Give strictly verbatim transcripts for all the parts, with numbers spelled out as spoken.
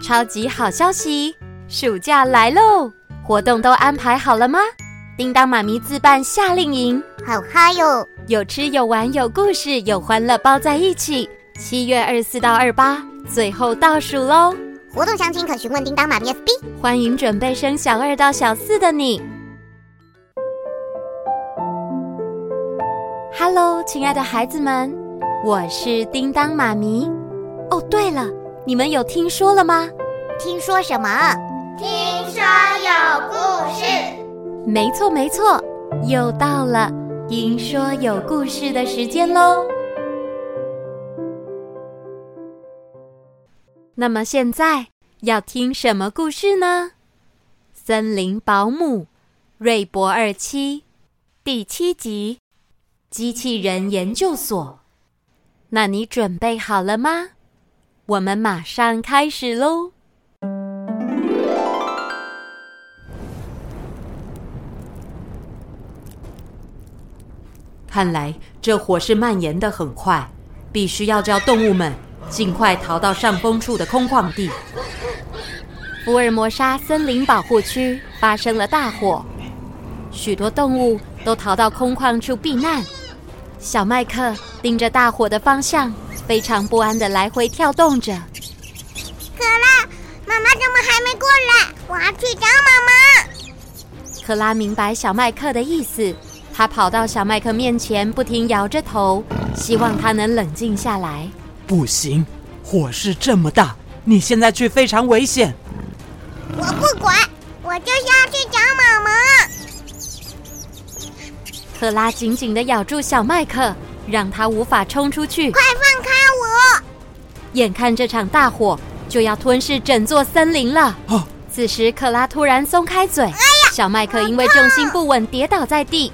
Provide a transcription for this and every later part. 超级好消息，暑假来喽！活动都安排好了吗？叮当妈咪自办夏令营，好嗨哟！有吃有玩有故事有欢乐包在一起。七月二四到二八，最后倒数喽！活动详情可询问叮当妈咪 F B。欢迎准备升小二到小四的你。Hello， 亲爱的孩子们，我是叮当妈咪。哦、oh, ，对了，你们有听说了吗？听说什么？听说有故事。没错没错，又到了听说有故事的时间咯。那么现在要听什么故事呢？森林保姆瑞博二期第七集，机器人研究所。那你准备好了吗？我们马上开始咯。看来这火势蔓延得很快，必须要叫动物们尽快逃到上风处的空旷地。福尔摩沙森林保护区发生了大火，许多动物都逃到空旷处避难。小麦克盯着大火的方向，非常不安地来回跳动着。可拉，妈妈怎么还没过来？我要去找妈妈。可拉明白小麦克的意思，他跑到小麦克面前，不停摇着头，希望他能冷静下来。不行，火势这么大，你现在去非常危险。我不管，我就是要去找妈妈。可拉紧紧地咬住小麦克，让他无法冲出去。快放开我！眼看这场大火就要吞噬整座森林了。哦、此时克拉突然松开嘴、哎、小麦克因为重心不稳跌倒在地。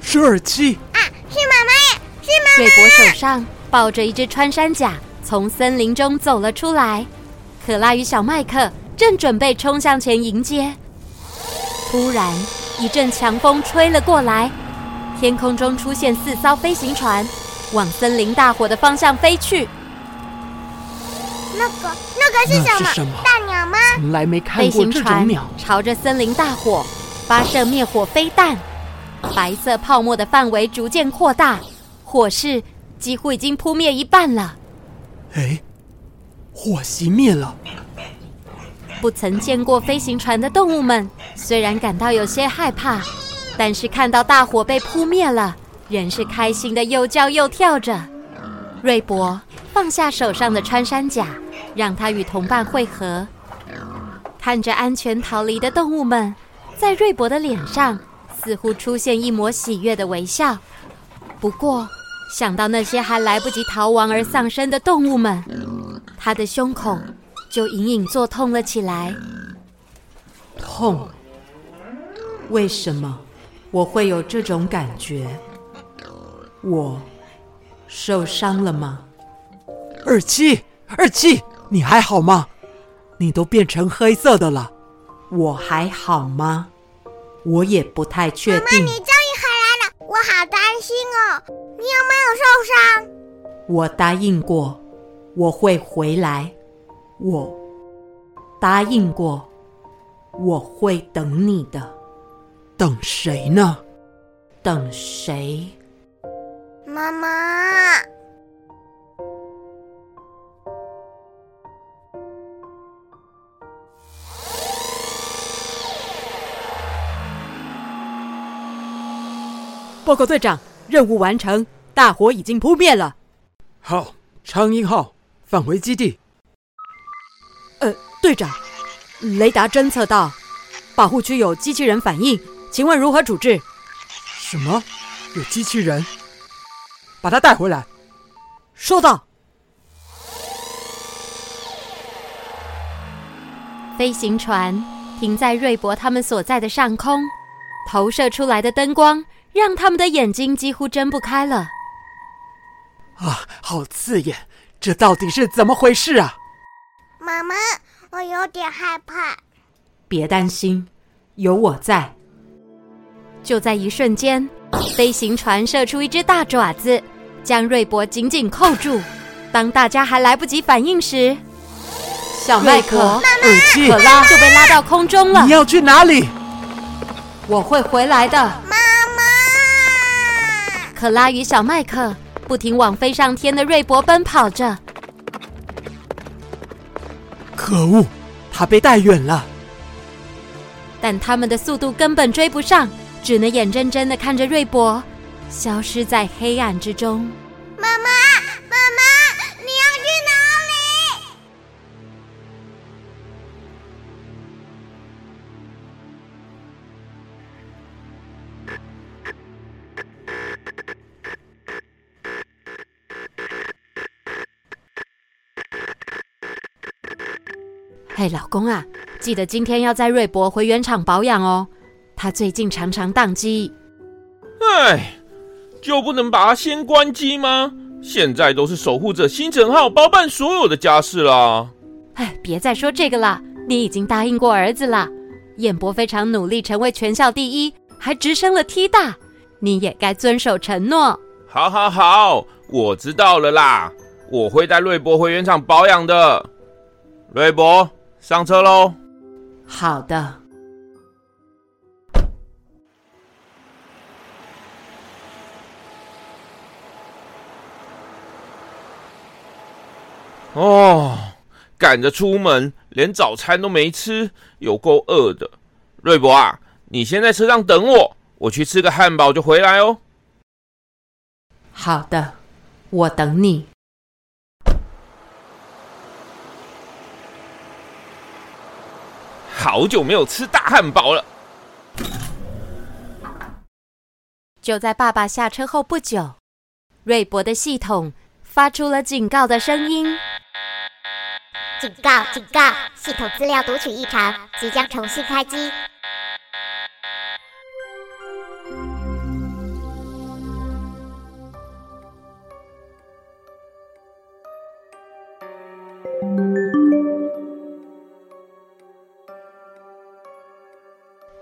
是耳机啊！是妈妈呀！是妈妈！瑞博手上抱着一只穿山甲从森林中走了出来。可拉与小麦克正准备冲向前迎接，突然一阵强风吹了过来，天空中出现四艘飞行船，往森林大火的方向飞去。那个那个是什 么, 是什么大鸟吗？从来没看过这种鸟。朝着森林大火发射灭火飞弹，白色泡沫的范围逐渐扩大，火势几乎已经扑灭一半了。哎，火熄灭了。不曾见过飞行船的动物们虽然感到有些害怕，但是看到大火被扑灭了，人是开心的又叫又跳着。瑞博放下手上的穿山甲，让他与同伴会合。看着安全逃离的动物们，在瑞博的脸上似乎出现一抹喜悦的微笑。不过想到那些还来不及逃亡而丧生的动物们，他的胸口就隐隐作痛了起来。痛？为什么我会有这种感觉？我受伤了吗？二七，二七，你还好吗？你都变成黑色的了。我还好吗？我也不太确定。妈妈，你终于回来了，我好担心哦。你有没有受伤？我答应过，我会回来。我答应过，我会等你的。等谁呢？等谁？妈妈。报告队长，任务完成，大火已经扑灭了。好，长鹰号返回基地。呃，队长，雷达侦测到保护区有机器人反应，请问如何处置？什么？有机器人？把它带回来。收到。飞行船停在瑞博他们所在的上空，投射出来的灯光让他们的眼睛几乎睁不开了。啊，好刺眼！这到底是怎么回事啊？妈妈，我有点害怕。别担心，有我在。就在一瞬间，飞行船射出一只大爪子，将瑞博紧紧扣住。当大家还来不及反应时，小麦克、耳机可拉就被拉到空中了。你要去哪里？我会回来的，妈妈。可拉与小麦克不停往飞上天的瑞博奔跑着。可恶，他被带远了。但他们的速度根本追不上，只能眼睁睁地看着瑞博消失在黑暗之中。妈妈，妈妈，你要去哪里？嘿，老公啊，记得今天要载瑞博回原厂保养哦，他最近常常宕机。哎，就不能把它先关机吗？现在都是守护者星辰号包办所有的家事啦。哎，别再说这个啦，你已经答应过儿子啦。彦博非常努力成为全校第一，还直升了 T 大，你也该遵守承诺。好好好，我知道了啦，我会带瑞博回原厂保养的。瑞博，上车咯。好的。哦，赶着出门，连早餐都没吃，有够饿的。瑞博啊，你先在车上等我，我去吃个汉堡就回来哦。好的，我等你。好久没有吃大汉堡了。就在爸爸下车后不久，瑞博的系统发出了警告的声音。警告警告，系统资料读取异常，即将重新开机。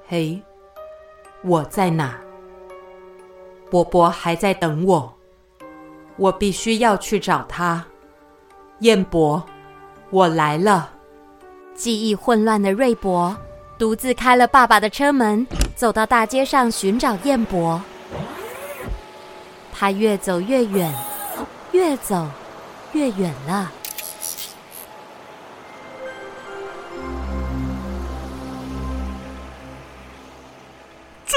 嘿，我在哪？伯伯还在等我，我必须要去找他。彦博，我来了。记忆混乱的瑞博独自开了爸爸的车门，走到大街上寻找彦博。他越走越远，越走越远了。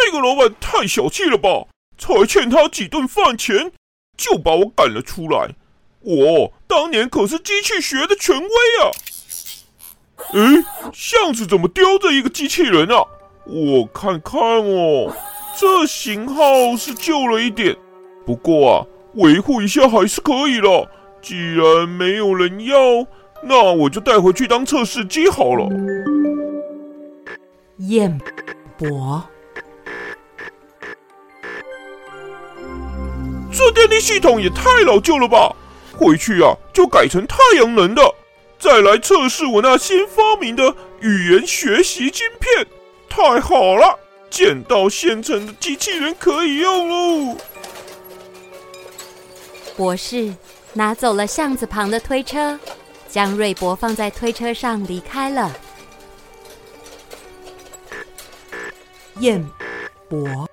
这个老板太小气了吧，才欠他几顿饭钱就把我赶了出来，我当年可是机器学的权威啊！诶，巷子怎么丢着一个机器人啊？我看看哦，这型号是旧了一点，不过啊，维护一下还是可以啦。既然没有人要，那我就带回去当测试机好了。彦博。这电力系统也太老旧了吧！回去啊，就改成太阳能的，再来测试我那新发明的语言学习晶片。太好了，捡到现成的机器人可以用喽！博士拿走了巷子旁的推车，将瑞博放在推车上离开了。彦博。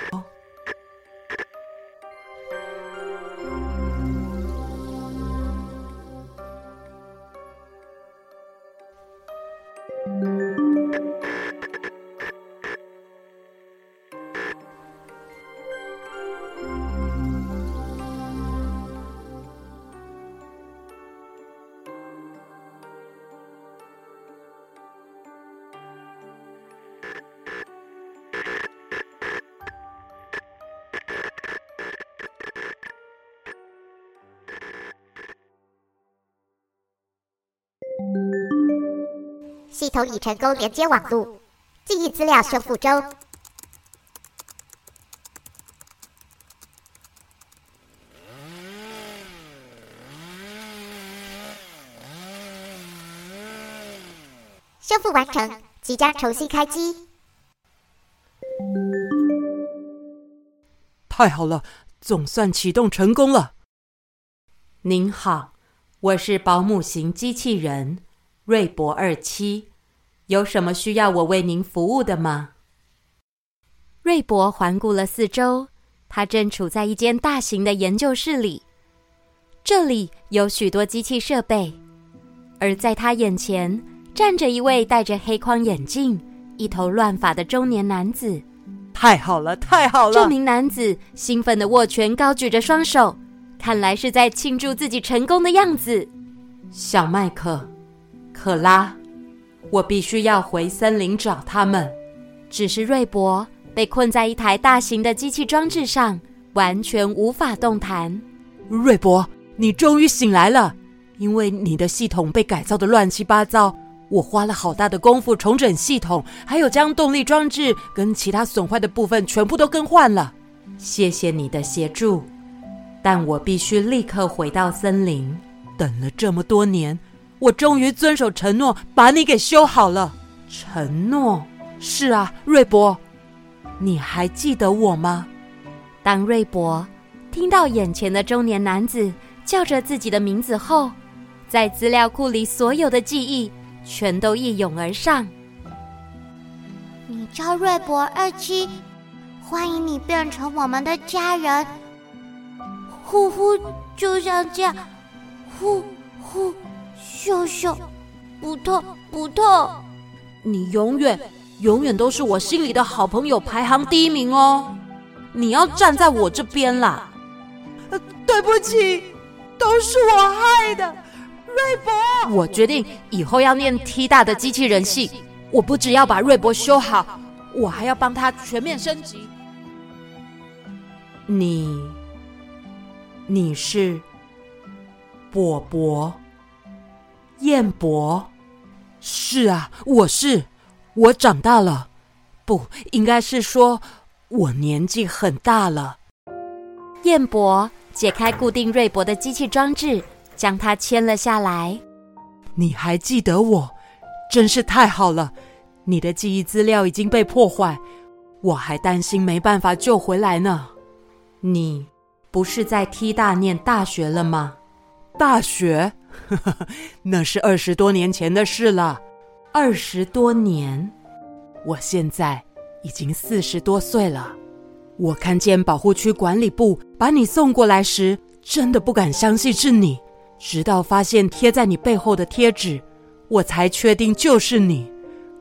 系统已成功连接网路，记忆资料修复中。修复完成，即将重新开机。太好了，总算启动成功了。您好，我是保姆型机器人瑞伯二七，有什么需要我为您服务的吗？瑞伯环顾了四周，他正处在一间大型的研究室里，这里有许多机器设备，而在他眼前站着一位戴着黑框眼镜、一头乱发的中年男子。太好了，太好了！这名男子兴奋地握拳，高举着双手，看来是在庆祝自己成功的样子。小麦克、可拉，我必须要回森林找他们。只是瑞伯被困在一台大型的机器装置上，完全无法动弹。瑞伯，你终于醒来了，因为你的系统被改造得乱七八糟。我花了好大的功夫重整系统，还有将动力装置跟其他损坏的部分全部都更换了。谢谢你的协助，但我必须立刻回到森林。等了这么多年，我终于遵守承诺，把你给修好了。承诺？是啊，瑞伯，你还记得我吗？当瑞伯听到眼前的中年男子叫着自己的名字后，在资料库里所有的记忆全都一涌而上。你叫瑞伯二七，欢迎你变成我们的家人。呼呼，就像这样，呼呼，咻咻，不痛不痛。你永远永远都是我心里的好朋友，排行第一名哦。你要站在我这边啦。呃、对不起，都是我害的。瑞伯，我决定以后要念 T 大的机器人系。我不只要把瑞伯修好，我还要帮他全面升级。你你是伯伯燕伯？是啊，我是我长大了，不应该是说我年纪很大了。燕伯解开固定瑞伯的机器装置，将它牵了下来。你还记得我，真是太好了。你的记忆资料已经被破坏，我还担心没办法救回来呢。你不是在 T 大念大学了吗？大学？那是二十多年前的事了。二十多年？我现在已经四十多岁了。我看见保护区管理部把你送过来时，真的不敢相信是你。直到发现贴在你背后的贴纸，我才确定就是你。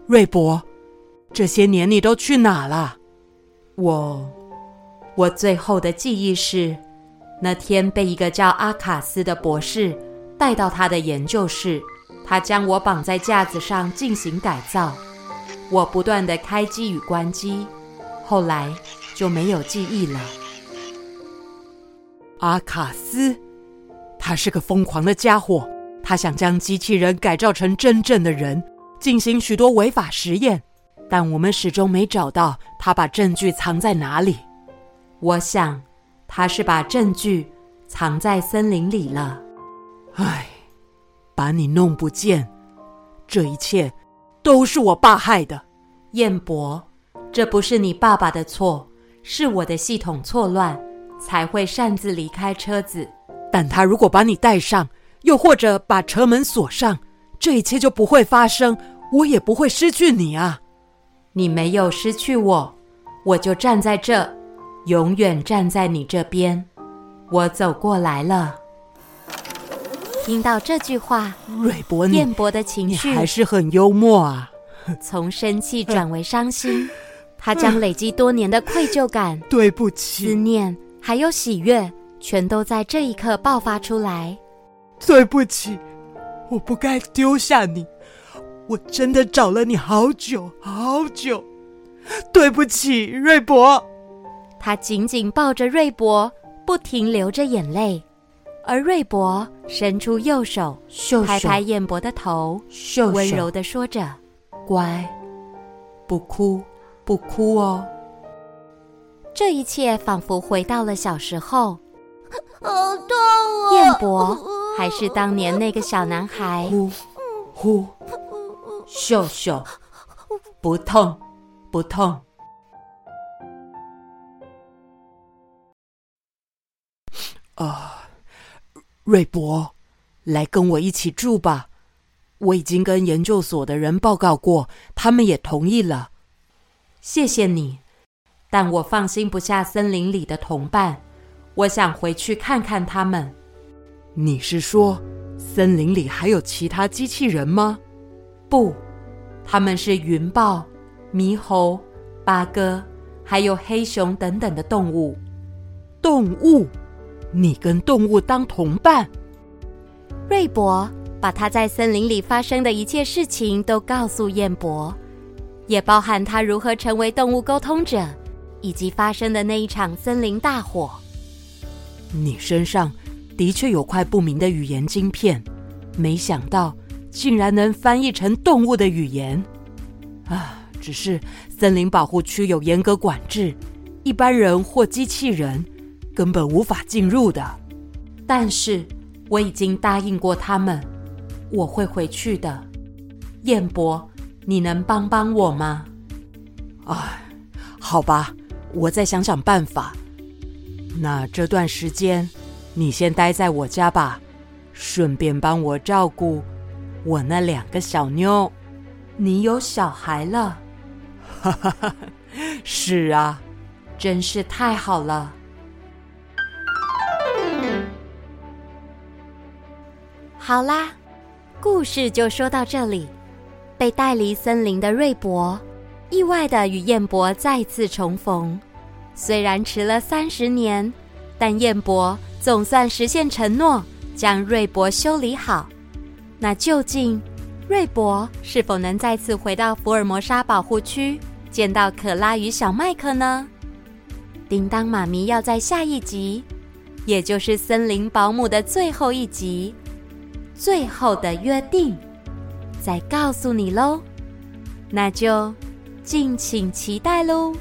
瑞伯，这些年你都去哪了？我我最后的记忆是，那天被一个叫阿卡斯的博士带到他的研究室，他将我绑在架子上进行改造。我不断地开机与关机，后来就没有记忆了。阿卡斯，他是个疯狂的家伙，他想将机器人改造成真正的人，进行许多违法实验，但我们始终没找到他把证据藏在哪里。我想，他是把证据藏在森林里了。唉，把你弄不见，这一切都是我爸害的。燕伯，这不是你爸爸的错，是我的系统错乱，才会擅自离开车子。但他如果把你带上，又或者把车门锁上，这一切就不会发生，我也不会失去你啊。你没有失去我，我就站在这，永远站在你这边。我走过来了。听到这句话，瑞伯，你燕伯的情绪还是很幽默啊。从生气转为伤心，他将累积多年的愧疚感、对不起、思念还有喜悦，全都在这一刻爆发出来。对不起，我不该丢下你，我真的找了你好久好久。对不起，瑞伯。他紧紧抱着瑞伯，不停流着眼泪。而瑞伯伸出右手，秀秀拍拍燕伯的头，秀秀温柔地说着：乖，不哭不哭哦。这一切仿佛回到了小时候。好痛哦！燕伯还是当年那个小男孩。呼呼，秀秀，不痛不痛。啊、呃，瑞伯，来跟我一起住吧，我已经跟研究所的人报告过，他们也同意了。谢谢你，但我放心不下森林里的同伴，我想回去看看他们。你是说，森林里还有其他机器人吗？不，他们是云豹、猕猴、八哥，还有黑熊等等的动物。动物？你跟动物当同伴？瑞博把他在森林里发生的一切事情都告诉燕博，也包含他如何成为动物沟通者，以及发生的那一场森林大火。你身上的确有块不明的语言晶片，没想到竟然能翻译成动物的语言。啊，只是森林保护区有严格管制，一般人或机器人根本无法进入的。但是我已经答应过他们，我会回去的。燕博，你能帮帮我吗？哎，好吧，我再想想办法。那这段时间你先待在我家吧，顺便帮我照顾我那两个小妞。你有小孩了？哈哈哈，是啊，真是太好了。好啦，故事就说到这里。被带离森林的瑞博意外地与燕博再次重逢，虽然迟了三十年，但燕博总算实现承诺，将瑞博修理好。那究竟瑞博是否能再次回到福尔摩沙保护区，见到可拉与小麦克呢？叮当妈咪要在下一集，也就是森林保姆的最后一集《最后的约定》再告诉你咯，那就敬请期待咯。